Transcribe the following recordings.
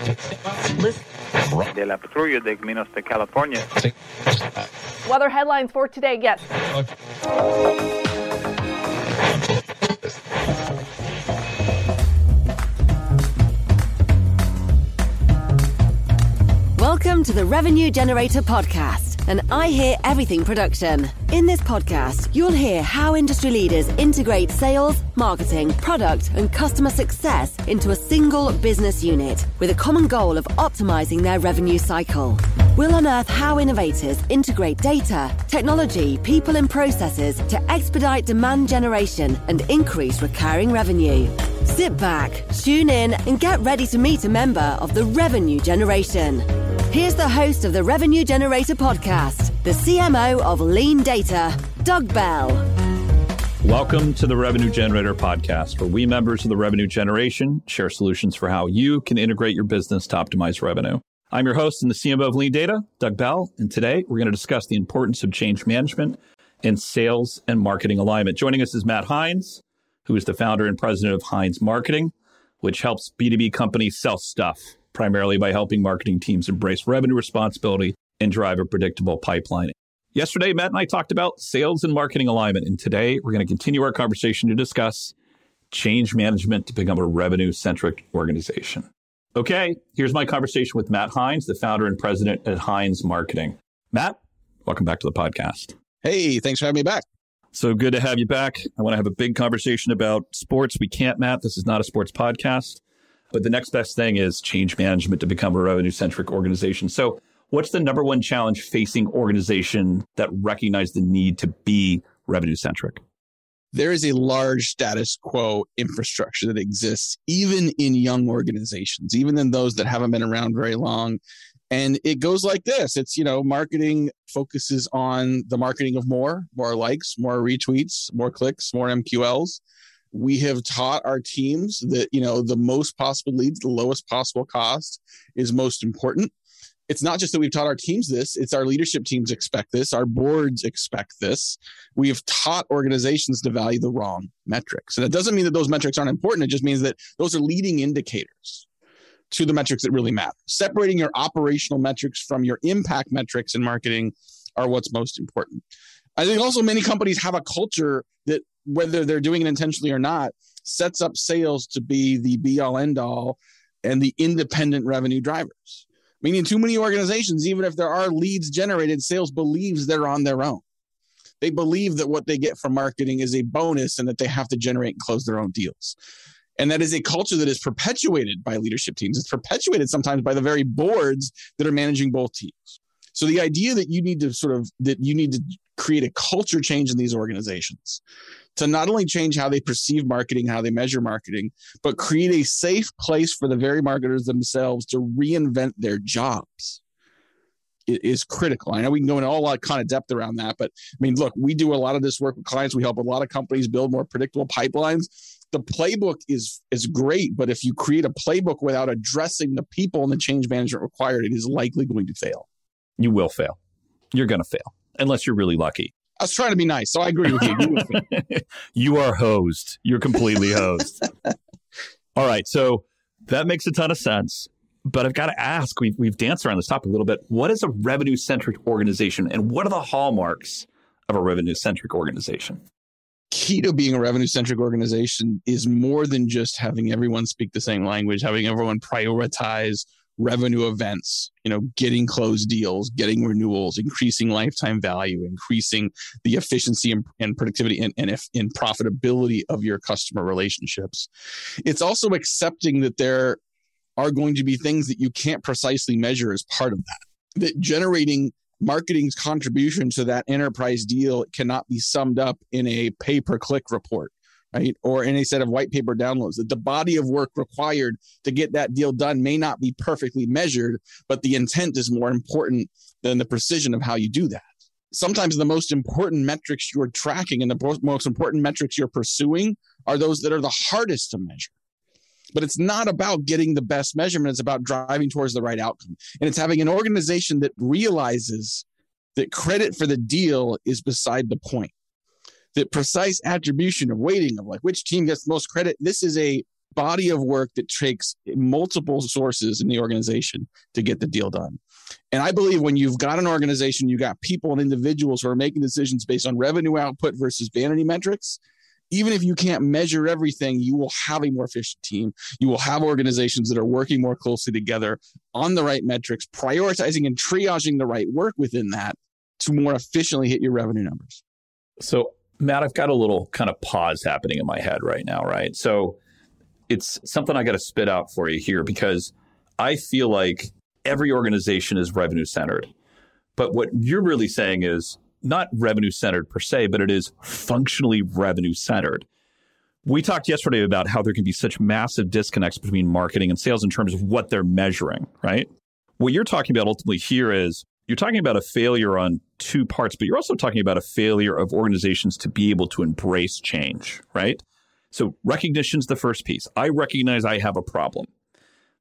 De la patrulla de Minas de California. Weather headlines for today, yes. Welcome to the Revenue Generator Podcast, an I Hear Everything production. In this podcast, you'll hear how industry leaders integrate sales, marketing, product, and customer success into a single business unit with a common goal of optimizing their revenue cycle. We'll unearth how innovators integrate data, technology, people, and processes to expedite demand generation and increase recurring revenue. Sit back, tune in, and get ready to meet a member of the Revenue Generation. Here's the host of the Revenue Generator Podcast, the CMO of Lean Data, Doug Bell. Welcome to the Revenue Generator Podcast, where we members of the Revenue Generation share solutions for how you can integrate your business to optimize revenue. I'm your host and the CMO of Lean Data, Doug Bell, and today we're going to discuss the importance of change management and sales and marketing alignment. Joining us is Matt Heinz, who is the founder and president of Heinz Marketing, which helps B2B companies sell stuff, primarily by helping marketing teams embrace revenue responsibility and drive a predictable pipeline. Yesterday, Matt and I talked about sales and marketing alignment, and today we're going to continue our conversation to discuss change management to become a revenue-centric organization. Okay, here's my conversation with Matt Heinz, the founder and president at Heinz Marketing. Matt, welcome back to the podcast. Hey, thanks for having me back. So good to have you back. I want to have a big conversation about sports. We can't, Matt. This is not a sports podcast. But the next best thing is change management to become a revenue-centric organization. So what's the number one challenge facing organizations that recognize the need to be revenue-centric? There is a large status quo infrastructure that exists even in young organizations, even in those that haven't been around very long. And it goes like this. It's, marketing focuses on the marketing of more likes, more retweets, more clicks, more MQLs. We have taught our teams that, the most possible leads, the lowest possible cost is most important. It's not just that we've taught our teams this, it's our leadership teams expect this. Our boards expect this. We have taught organizations to value the wrong metrics. And that doesn't mean that those metrics aren't important. It just means that those are leading indicators to the metrics that really matter. Separating your operational metrics from your impact metrics in marketing are what's most important. I think also many companies have a culture that, whether they're doing it intentionally or not, sets up sales to be the be-all, end-all and the independent revenue drivers. Meaning too many organizations, even if there are leads generated, sales believes they're on their own. They believe that what they get from marketing is a bonus and that they have to generate and close their own deals. And that is a culture that is perpetuated by leadership teams. It's perpetuated sometimes by the very boards that are managing both teams. So the idea that you need to create a culture change in these organizations to not only change how they perceive marketing, how they measure marketing, but create a safe place for the very marketers themselves to reinvent their jobs is critical. I know we can go into a lot of kind of depth around that, but look, we do a lot of this work with clients. We help a lot of companies build more predictable pipelines. The playbook is great, but if you create a playbook without addressing the people and the change management required, it is likely going to fail. You will fail. You're going to fail. Unless you're really lucky. I was trying to be nice, so I agree with you. You are hosed. You're completely hosed. All right, so that makes a ton of sense. But I've got to ask, we've danced around this topic a little bit. What is a revenue-centric organization, and what are the hallmarks of a revenue-centric organization? Key to being a revenue-centric organization is more than just having everyone speak the same language, having everyone prioritize revenue events, getting closed deals, getting renewals, increasing lifetime value, increasing the efficiency and productivity and profitability of your customer relationships. It's also accepting that there are going to be things that you can't precisely measure as part of that, that generating marketing's contribution to that enterprise deal cannot be summed up in a pay-per-click report. Right? Or in a set of white paper downloads, that the body of work required to get that deal done may not be perfectly measured, but the intent is more important than the precision of how you do that. Sometimes the most important metrics you're tracking and the most important metrics you're pursuing are those that are the hardest to measure. But it's not about getting the best measurement. It's about driving towards the right outcome. And it's having an organization that realizes that credit for the deal is beside the point. The precise attribution of weighting of which team gets the most credit. This is a body of work that takes multiple sources in the organization to get the deal done. And I believe when you've got an organization, you got people and individuals who are making decisions based on revenue output versus vanity metrics. Even if you can't measure everything, you will have a more efficient team. You will have organizations that are working more closely together on the right metrics, prioritizing and triaging the right work within that to more efficiently hit your revenue numbers. So, Matt, I've got a little kind of pause happening in my head right now, right? So it's something I got to spit out for you here, because I feel like every organization is revenue centered. But what you're really saying is, not revenue-centered per se, but it is functionally revenue-centered. We talked yesterday about how there can be such massive disconnects between marketing and sales in terms of what they're measuring, right? What you're talking about ultimately here is you're talking about a failure on two parts, but you're also talking about a failure of organizations to be able to embrace change, right? So recognition's the first piece. I recognize I have a problem.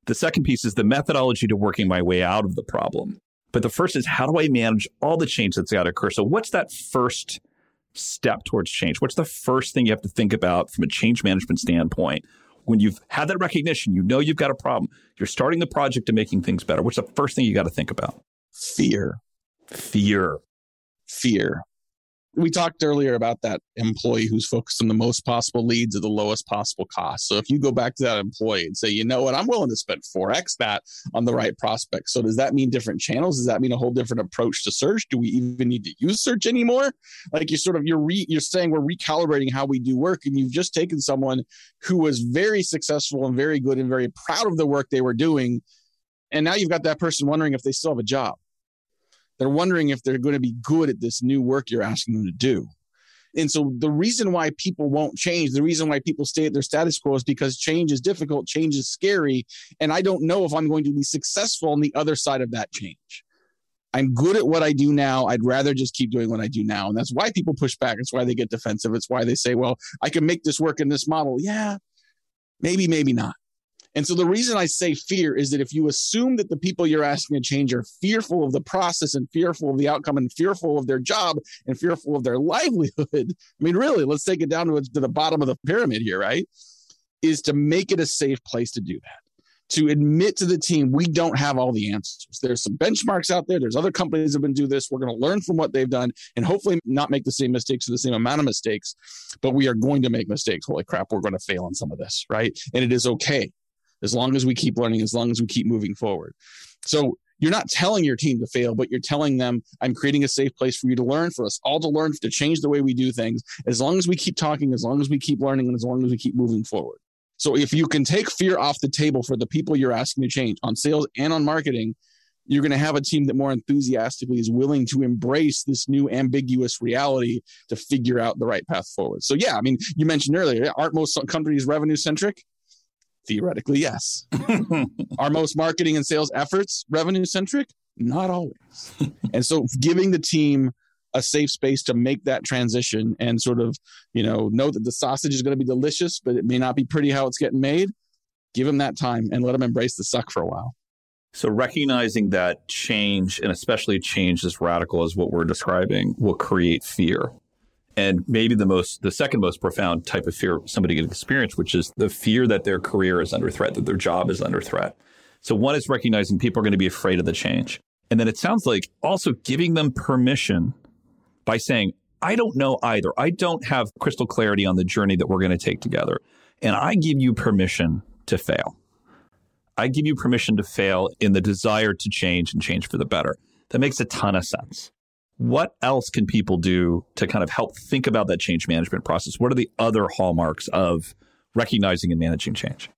The second piece is the methodology to working my way out of the problem. But the first is, how do I manage all the change that's got to occur? So what's that first step towards change? What's the first thing you have to think about from a change management standpoint? When you've had that recognition, you know you've got a problem. You're starting the project to making things better. What's the first thing you got to think about? Fear. We talked earlier about that employee who's focused on the most possible leads at the lowest possible cost. So if you go back to that employee and say, you know what, I'm willing to spend 4X that on the right prospect. So does that mean different channels? Does that mean a whole different approach to search? Do we even need to use search anymore? Like you're saying we're recalibrating how we do work, and you've just taken someone who was very successful and very good and very proud of the work they were doing. And now you've got that person wondering if they still have a job. They're wondering if they're going to be good at this new work you're asking them to do. And so the reason why people won't change, the reason why people stay at their status quo is because change is difficult, change is scary, and I don't know if I'm going to be successful on the other side of that change. I'm good at what I do now. I'd rather just keep doing what I do now. And that's why people push back. It's why they get defensive. It's why they say, well, I can make this work in this model. Yeah, maybe, maybe not. And so the reason I say fear is that if you assume that the people you're asking to change are fearful of the process and fearful of the outcome and fearful of their job and fearful of their livelihood, I mean, really, let's take it down to the bottom of the pyramid here, right? Is to make it a safe place to do that, to admit to the team, we don't have all the answers. There's some benchmarks out there. There's other companies that have been doing this. We're going to learn from what they've done and hopefully not make the same mistakes or the same amount of mistakes, but we are going to make mistakes. Holy crap, we're going to fail on some of this, right? And it is okay. As long as we keep learning, as long as we keep moving forward. So you're not telling your team to fail, but you're telling them, I'm creating a safe place for you to learn, for us all to learn, to change the way we do things. As long as we keep talking, as long as we keep learning, and as long as we keep moving forward. So if you can take fear off the table for the people you're asking to change on sales and on marketing, you're going to have a team that more enthusiastically is willing to embrace this new ambiguous reality to figure out the right path forward. So yeah, I mean, you mentioned earlier, aren't most companies revenue centric? Theoretically, yes. Are most marketing and sales efforts revenue-centric? Not always. And so giving the team a safe space to make that transition and sort of, know that the sausage is going to be delicious, but it may not be pretty how it's getting made. Give them that time and let them embrace the suck for a while. So recognizing that change, and especially change as radical as what we're describing, will create fear. And maybe the second most profound type of fear somebody can experience, which is the fear that their career is under threat, that their job is under threat. So one is recognizing people are going to be afraid of the change. And then it sounds like also giving them permission by saying, I don't know either. I don't have crystal clarity on the journey that we're going to take together. And I give you permission to fail. I give you permission to fail in the desire to change and change for the better. That makes a ton of sense. What else can people do to kind of help think about that change management process? What are the other hallmarks of recognizing and managing change?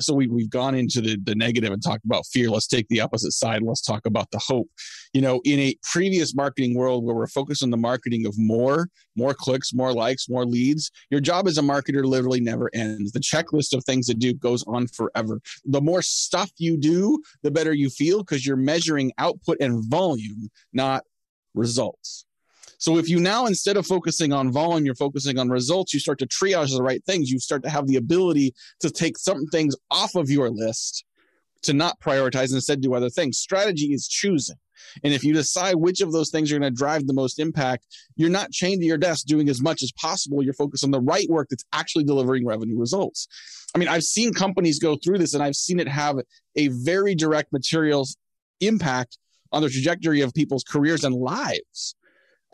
So we've gone into the negative and talked about fear. Let's take the opposite side. Let's talk about the hope. In a previous marketing world where we're focused on the marketing of more clicks, more likes, more leads, your job as a marketer literally never ends. The checklist of things to do goes on forever. The more stuff you do, the better you feel because you're measuring output and volume, not results. So if you now, instead of focusing on volume, you're focusing on results, you start to triage the right things. You start to have the ability to take some things off of your list to not prioritize and instead do other things. Strategy is choosing. And if you decide which of those things are going to drive the most impact, you're not chained to your desk doing as much as possible. You're focused on the right work that's actually delivering revenue results. I mean, I've seen companies go through this and I've seen it have a very direct material impact on the trajectory of people's careers and lives.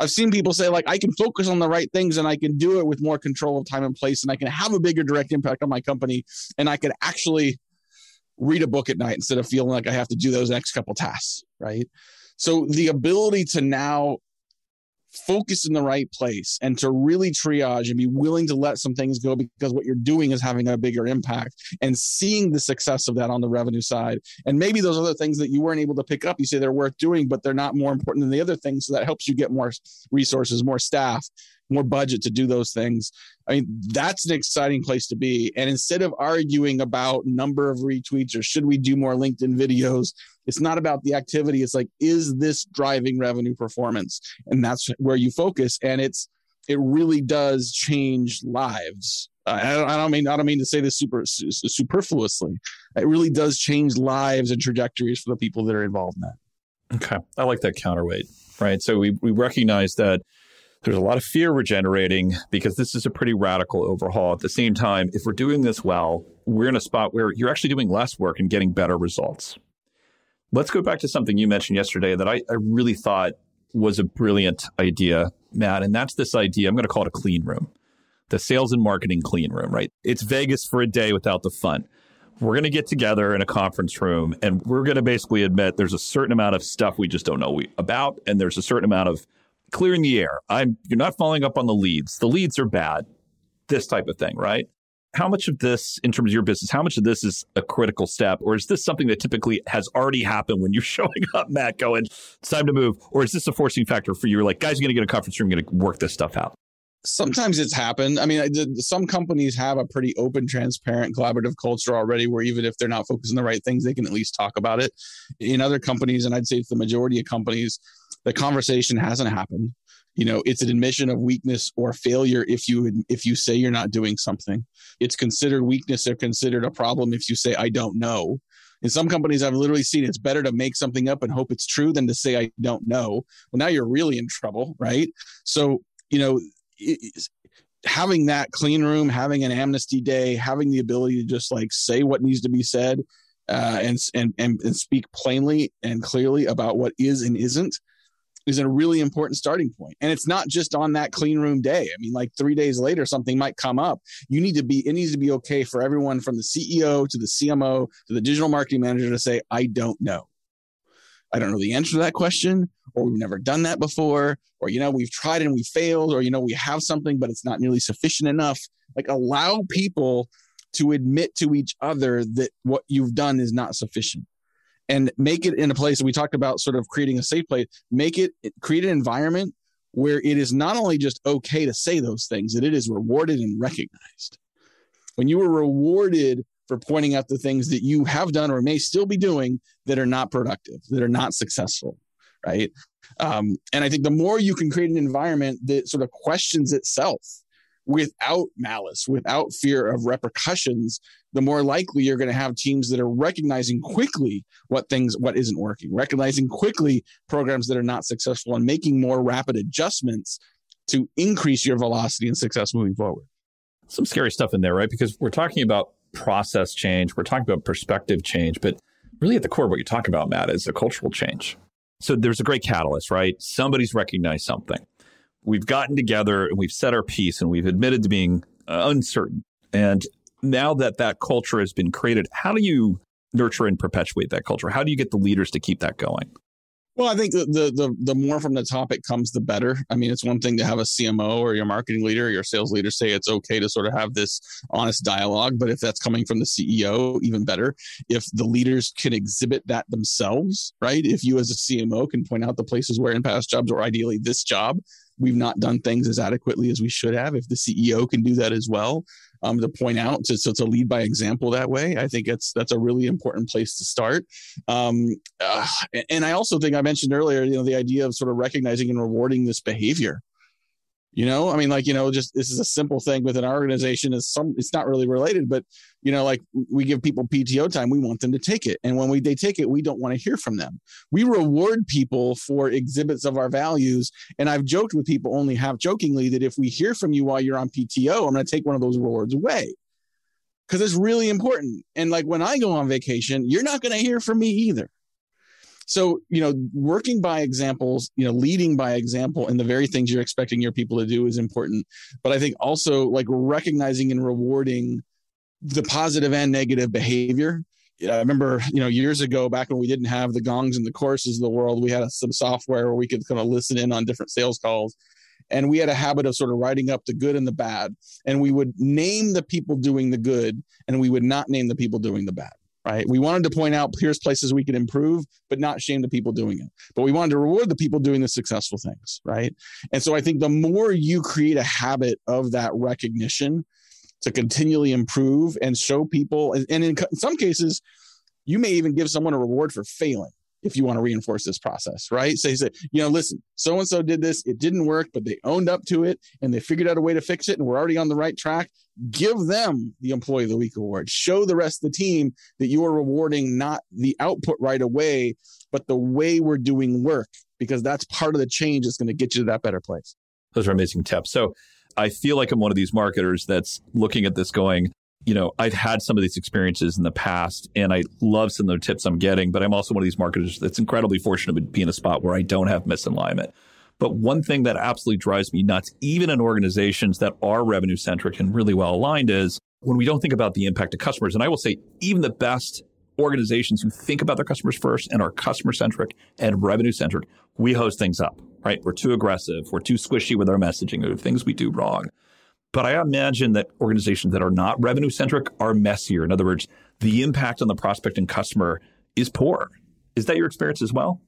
I've seen people say, like, I can focus on the right things and I can do it with more control of time and place and I can have a bigger direct impact on my company and I can actually read a book at night instead of feeling like I have to do those next couple tasks, right? So the ability to now focus in the right place and to really triage and be willing to let some things go because what you're doing is having a bigger impact and seeing the success of that on the revenue side. And maybe those other things that you weren't able to pick up, you say they're worth doing, but they're not more important than the other things. So that helps you get more resources, more staff, more budget to do those things. I mean, that's an exciting place to be. And instead of arguing about number of retweets or should we do more LinkedIn videos, it's not about the activity. It's like, is this driving revenue performance? And that's where you focus. And it really does change lives. I don't mean to say this superfluously. It really does change lives and trajectories for the people that are involved in that. Okay. I like that counterweight, right? So we recognize that there's a lot of fear we're generating because this is a pretty radical overhaul. At the same time, if we're doing this well, we're in a spot where you're actually doing less work and getting better results. Let's go back to something you mentioned yesterday that I really thought was a brilliant idea, Matt, and that's this idea, I'm going to call it a clean room, the sales and marketing clean room, right? It's Vegas for a day without the fun. We're going to get together in a conference room and we're going to basically admit there's a certain amount of stuff we just don't know about and there's a certain amount of clearing the air. You're not following up on the leads. The leads are bad, this type of thing, right? How much of this, in terms of your business, how much of this is a critical step? Or is this something that typically has already happened when you're showing up, Matt, going, it's time to move? Or is this a forcing factor for you? You're like, guys, you're going to get a conference room, you're going to work this stuff out. Sometimes it's happened. I mean, some companies have a pretty open, transparent, collaborative culture already where even if they're not focused on the right things, they can at least talk about it. In other companies, and I'd say it's the majority of companies, the conversation hasn't happened. You know, it's an admission of weakness or failure if you say you're not doing something. It's considered weakness or considered a problem if you say, I don't know. In some companies, I've literally seen it's better to make something up and hope it's true than to say, I don't know. Well, now you're really in trouble, right? So, you know, having that clean room, having an amnesty day, having the ability to just like say what needs to be said and speak plainly and clearly about what is and isn't is a really important starting point. And it's not just on that clean room day. I mean, like 3 days later, something might come up. It needs to be okay for everyone from the CEO to the CMO to the digital marketing manager to say, I don't know. I don't know the answer to that question, or we've never done that before, or, you know, we've tried and we failed, or, you know, we have something, but it's not nearly sufficient enough. Like allow people to admit to each other that what you've done is not sufficient. And make it in a place, and we talked about sort of creating a safe place, create an environment where it is not only just okay to say those things, that it is rewarded and recognized. When you are rewarded for pointing out the things that you have done or may still be doing that are not productive, that are not successful, right? And I think the more you can create an environment that sort of questions itself without malice, without fear of repercussions, the more likely you're going to have teams that are recognizing quickly what isn't working, recognizing quickly programs that are not successful and making more rapid adjustments to increase your velocity and success moving forward. Some scary stuff in there, right? Because we're talking about process change, we're talking about perspective change, but really at the core of what you're talking about, Matt, is a cultural change. So there's a great catalyst, right? Somebody's recognized something. We've gotten together and we've said our piece and we've admitted to being uncertain. And now that culture has been created, how do you nurture and perpetuate that culture? How do you get the leaders to keep that going? Well, I think the more from the top it comes, the better. I mean, it's one thing to have a CMO or your marketing leader or your sales leader say it's okay to sort of have this honest dialogue. But if that's coming from the CEO, even better. If the leaders can exhibit that themselves, right? If you as a CMO can point out the places where in past jobs or ideally this job, we've not done things as adequately as we should have. If the CEO can do that as well, to point out, to lead by example that way, I think that's a really important place to start. And I also think I mentioned earlier, you know, the idea of sort of recognizing and rewarding this behavior. You know, I mean, like, you know, just this is a simple thing within our organization it's not really related, but, you know, like we give people PTO time, we want them to take it. And when they take it, we don't want to hear from them. We reward people for exhibits of our values. And I've joked with people only half jokingly that if we hear from you while you're on PTO, I'm going to take one of those rewards away. because it's really important. And like when I go on vacation, you're not going to hear from me either. So, you know, working by examples, you know, leading by example and the very things you're expecting your people to do is important. But I think also like recognizing and rewarding the positive and negative behavior. You know, I remember, you know, years ago, back when we didn't have the Gongs and the Courses of the world, we had some software where we could kind of listen in on different sales calls. And we had a habit of sort of writing up the good and the bad. And we would name the people doing the good and we would not name the people doing the bad. Right? We wanted to point out here's places we could improve, but not shame the people doing it. But we wanted to reward the people doing the successful things, right? And so I think the more you create a habit of that recognition to continually improve and show people, and in some cases, you may even give someone a reward for failing if you want to reinforce this process, right? So you say, you know, listen, so-and-so did this, it didn't work, but they owned up to it and they figured out a way to fix it and we're already on the right track. Give them the Employee of the Week award. Show the rest of the team that you are rewarding not the output right away, but the way we're doing work, because that's part of the change that's going to get you to that better place. Those are amazing tips. So I feel like I'm one of these marketers that's looking at this going, you know, I've had some of these experiences in the past and I love some of the tips I'm getting, but I'm also one of these marketers that's incredibly fortunate to be in a spot where I don't have misalignment. But one thing that absolutely drives me nuts, even in organizations that are revenue centric and really well aligned, is when we don't think about the impact to customers. And I will say even the best organizations who think about their customers first and are customer centric and revenue centric, we hose things up, right? We're too aggressive. We're too squishy with our messaging. There are things we do wrong. But I imagine that organizations that are not revenue centric are messier. In other words, the impact on the prospect and customer is poor. Is that your experience as well?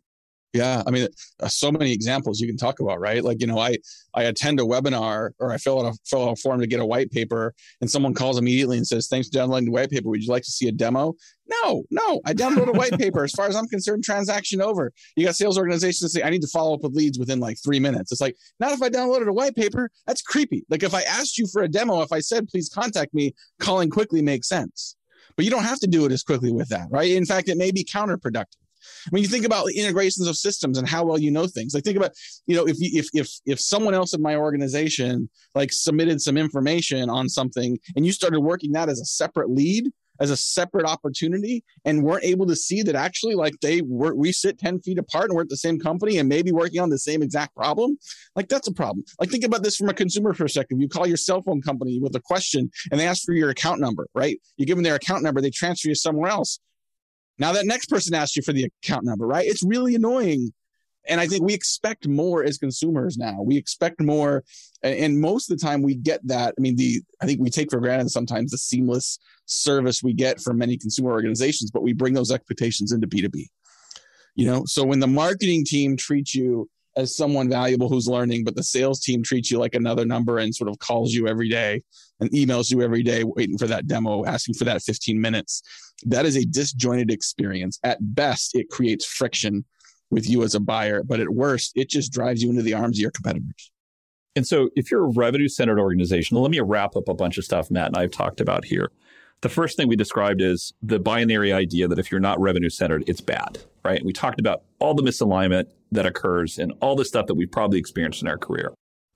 Yeah. I mean, so many examples you can talk about, right? Like, you know, I attend a webinar or I fill out a form to get a white paper and someone calls immediately and says, thanks for downloading the white paper. Would you like to see a demo? No, I downloaded a white paper. As far as I'm concerned, transaction over. You got sales organizations that say, I need to follow up with leads within like 3 minutes. It's like, not if I downloaded a white paper. That's creepy. Like if I asked you for a demo, if I said, please contact me, calling quickly makes sense. But you don't have to do it as quickly with that, right? In fact, it may be counterproductive. When you think about the integrations of systems and how well you know things, like think about, you know, if someone else in my organization like submitted some information on something and you started working that as a separate lead, as a separate opportunity, and weren't able to see that actually like we sit 10 feet apart and we're at the same company and maybe working on the same exact problem, like that's a problem. Like think about this from a consumer perspective. You call your cell phone company with a question and they ask for your account number, right? You give them their account number, they transfer you somewhere else. Now that next person asks you for the account number, right? It's really annoying. And I think we expect more as consumers now. We expect more. And most of the time we get that. I mean, I think we take for granted sometimes the seamless service we get from many consumer organizations, but we bring those expectations into B2B. You know, so when the marketing team treats you as someone valuable who's learning, but the sales team treats you like another number and sort of calls you every day and emails you every day, waiting for that demo, asking for that 15 minutes. That is a disjointed experience. At best, it creates friction with you as a buyer, but at worst, it just drives you into the arms of your competitors. And so if you're a revenue-centered organization, let me wrap up a bunch of stuff Matt and I have talked about here. The first thing we described is the binary idea that if you're not revenue-centered, it's bad, right? We talked about all the misalignment that occurs and all the stuff that we've probably experienced in our career.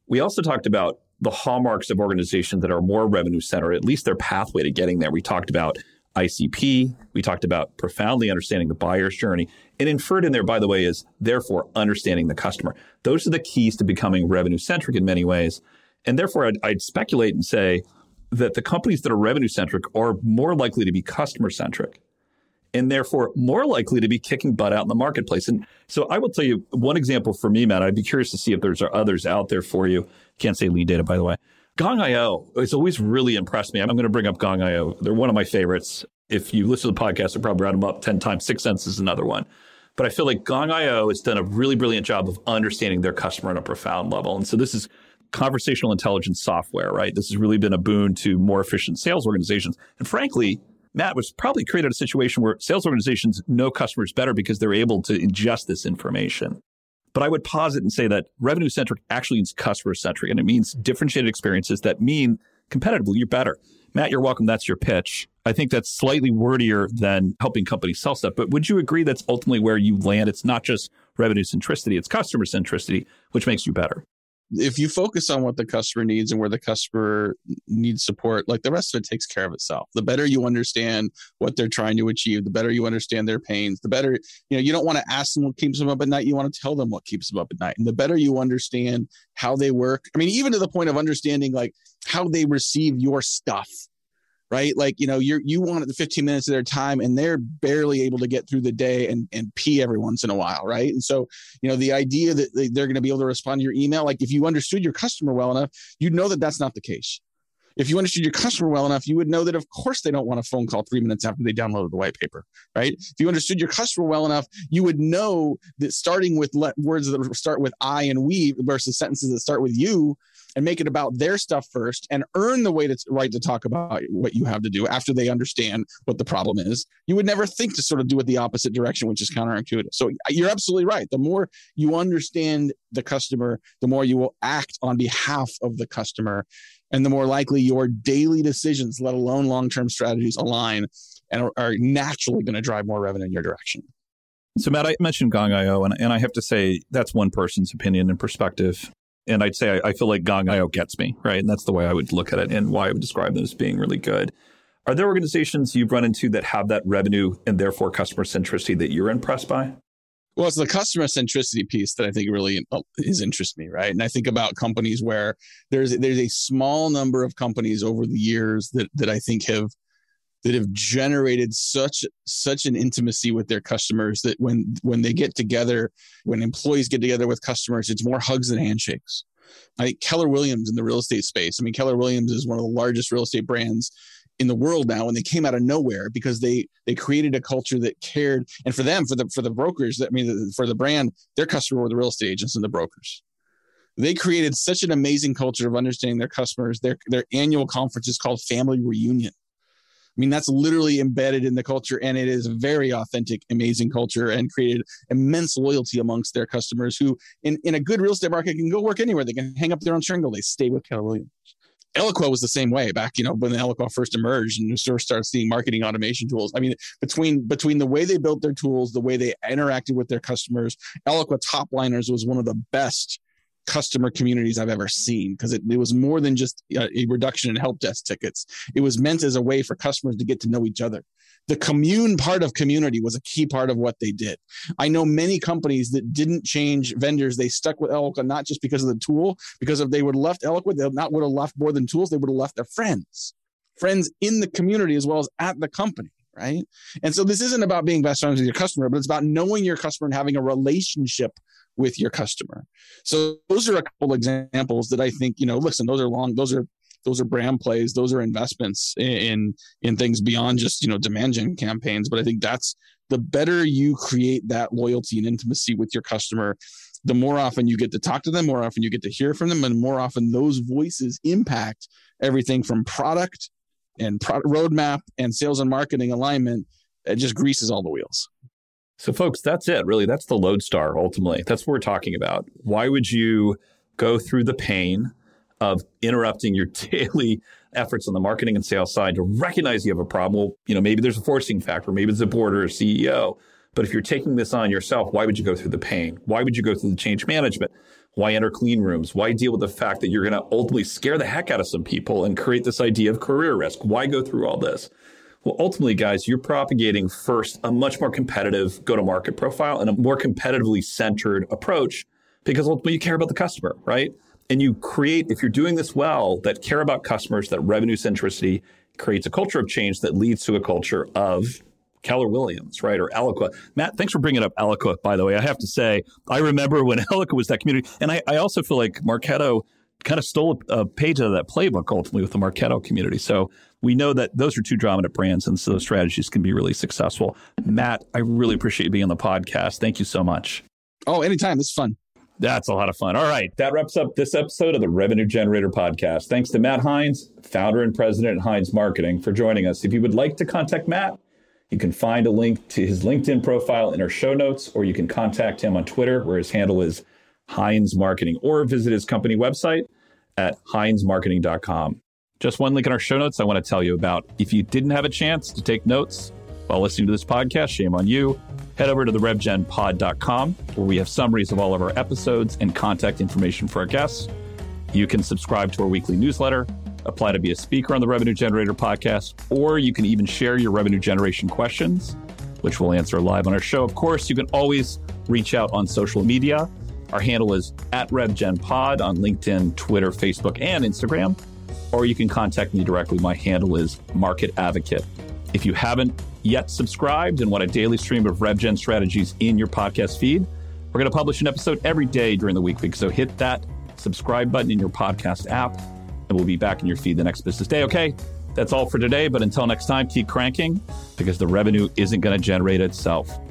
We also talked about the hallmarks of organizations that are more revenue-centered, at least their pathway to getting there. We talked about ICP. We talked about profoundly understanding the buyer's journey. And inferred in there, by the way, is therefore understanding the customer. Those are the keys to becoming revenue-centric in many ways. And therefore, I'd speculate and say that the companies that are revenue-centric are more likely to be customer-centric and therefore more likely to be kicking butt out in the marketplace. And so I will tell you one example for me, Matt. I'd be curious to see if there's others out there for you. Can't say Lean Data, by the way. Gong.io has always really impressed me. I'm going to bring up Gong.io. They're one of my favorites. If you listen to the podcast, I probably brought them up 10 times. Sixth Sense is another one. But I feel like Gong.io has done a really brilliant job of understanding their customer on a profound level. And so this is conversational intelligence software, right? This has really been a boon to more efficient sales organizations. And frankly, Matt was probably created a situation where sales organizations know customers better because they're able to ingest this information. But I would posit and say that revenue-centric actually means customer-centric, and it means differentiated experiences that mean competitively you're better. Matt, you're welcome. That's your pitch. I think that's slightly wordier than helping companies sell stuff. But would you agree that's ultimately where you land? It's not just revenue centricity, it's customer centricity, which makes you better. if you focus on what the customer needs and where the customer needs support, like the rest of it takes care of itself. The better you understand what they're trying to achieve, the better you understand their pains, the better, you know, you don't want to ask them what keeps them up at night. You want to tell them what keeps them up at night. And the better you understand how they work. I mean, even to the point of understanding like how they receive your stuff, right? Like, you know, you want the 15 minutes of their time and they're barely able to get through the day and pee every once in a while, right? And so, you know, the idea that they're going to be able to respond to your email, like if you understood your customer well enough, you'd know that that's not the case. If you understood your customer well enough, you would know that, of course, they don't want a phone call 3 minutes after they downloaded the white paper, right? If you understood your customer well enough, you would know that starting with words that start with I and we versus sentences that start with you, and make it about their stuff first and earn the right to talk about what you have to do after they understand what the problem is. You would never think to sort of do it the opposite direction, which is counterintuitive. So you're absolutely right. The more you understand the customer, the more you will act on behalf of the customer, and the more likely your daily decisions, let alone long-term strategies, align and are naturally going to drive more revenue in your direction. So Matt, I mentioned Gong.io, and I have to say that's one person's opinion and perspective. And I'd say I feel like Gong.io gets me, right? And that's the way I would look at it and why I would describe them as being really good. Are there organizations you've run into that have that revenue and therefore customer centricity that you're impressed by? Well, it's the customer centricity piece that I think really is interests me, right? And I think about companies where there's a small number of companies over the years that I think have generated such an intimacy with their customers that when they get together, when employees get together with customers, it's more hugs than handshakes. I think Keller Williams in the real estate space. I mean, Keller Williams is one of the largest real estate brands in the world now, and they came out of nowhere because they created a culture that cared. And for them, for the brokers, for the brand, their customer were the real estate agents and the brokers. They created such an amazing culture of understanding their customers. Their annual conference is called Family Reunion. I mean, that's literally embedded in the culture, and it is a very authentic, amazing culture and created immense loyalty amongst their customers who, in a good real estate market, can go work anywhere. They can hang up their own shingle. They stay with Keller Williams. Eloqua was the same way back, when Eloqua first emerged and you sort of started seeing marketing automation tools. I mean, between the way they built their tools, the way they interacted with their customers, Eloqua Topliners was one of the best customer communities I've ever seen, because it was more than just a reduction in help desk tickets. It was meant as a way for customers to get to know each other. The commune part of community was a key part of what they did. I know many companies that didn't change vendors. They stuck with Eloqua, not just because of the tool, because if they would have left Eloqua, they would have left more than tools. They would have left their friends in the community as well as at the company. Right. And so this isn't about being best friends with your customer, but it's about knowing your customer and having a relationship with your customer. So those are a couple examples that I think, listen, those are brand plays, those are investments in things beyond just, demand gen campaigns. But I think that's the better you create that loyalty and intimacy with your customer, the more often you get to talk to them, more often you get to hear from them, and more often those voices impact everything from product and roadmap and sales and marketing alignment. It just greases all the wheels. So folks, that's it, really. That's the lodestar, ultimately. That's what we're talking about. Why would you go through the pain of interrupting your daily efforts on the marketing and sales side to recognize you have a problem? Well, maybe there's a forcing factor. Maybe it's a board or a CEO. But if you're taking this on yourself, why would you go through the pain? Why would you go through the change management? Why enter clean rooms? Why deal with the fact that you're going to ultimately scare the heck out of some people and create this idea of career risk? Why go through all this? Well, ultimately, guys, you're propagating first a much more competitive go-to-market profile and a more competitively centered approach, because ultimately you care about the customer, right? And you create, if you're doing this well, that care about customers, that revenue centricity creates a culture of change that leads to a culture of Keller Williams, right? Or Eloqua. Matt, thanks for bringing up Eloqua, by the way. I have to say, I remember when Eloqua was that community. And I also feel like Marketo kind of stole a page out of that playbook ultimately with the Marketo community. So we know that those are two dominant brands, and so those strategies can be really successful. Matt, I really appreciate you being on the podcast. Thank you so much. Oh, anytime. This is fun. That's a lot of fun. All right. That wraps up this episode of the Revenue Generator Podcast. Thanks to Matt Heinz, founder and president at Heinz Marketing, for joining us. If you would like to contact Matt, you can find a link to his LinkedIn profile in our show notes, or you can contact him on Twitter, where his handle is Heinz Marketing, or visit his company website at heinzmarketing.com. Just one link in our show notes I want to tell you about. If you didn't have a chance to take notes while listening to this podcast, shame on you. head over to therevgenpod.com, where we have summaries of all of our episodes and contact information for our guests. You can subscribe to our weekly newsletter, apply to be a speaker on the Revenue Generator Podcast, or you can even share your revenue generation questions, which we'll answer live on our show. Of course, you can always reach out on social media. Our handle is @RevGenPod on LinkedIn, Twitter, Facebook, and Instagram. Or you can contact me directly. My handle is MarketAdvocate. If you haven't yet subscribed and want a daily stream of RevGen strategies in your podcast feed, we're going to publish an episode every day during the week. So hit that subscribe button in your podcast app, and we'll be back in your feed the next business day. Okay, that's all for today. But until next time, keep cranking, because the revenue isn't going to generate itself.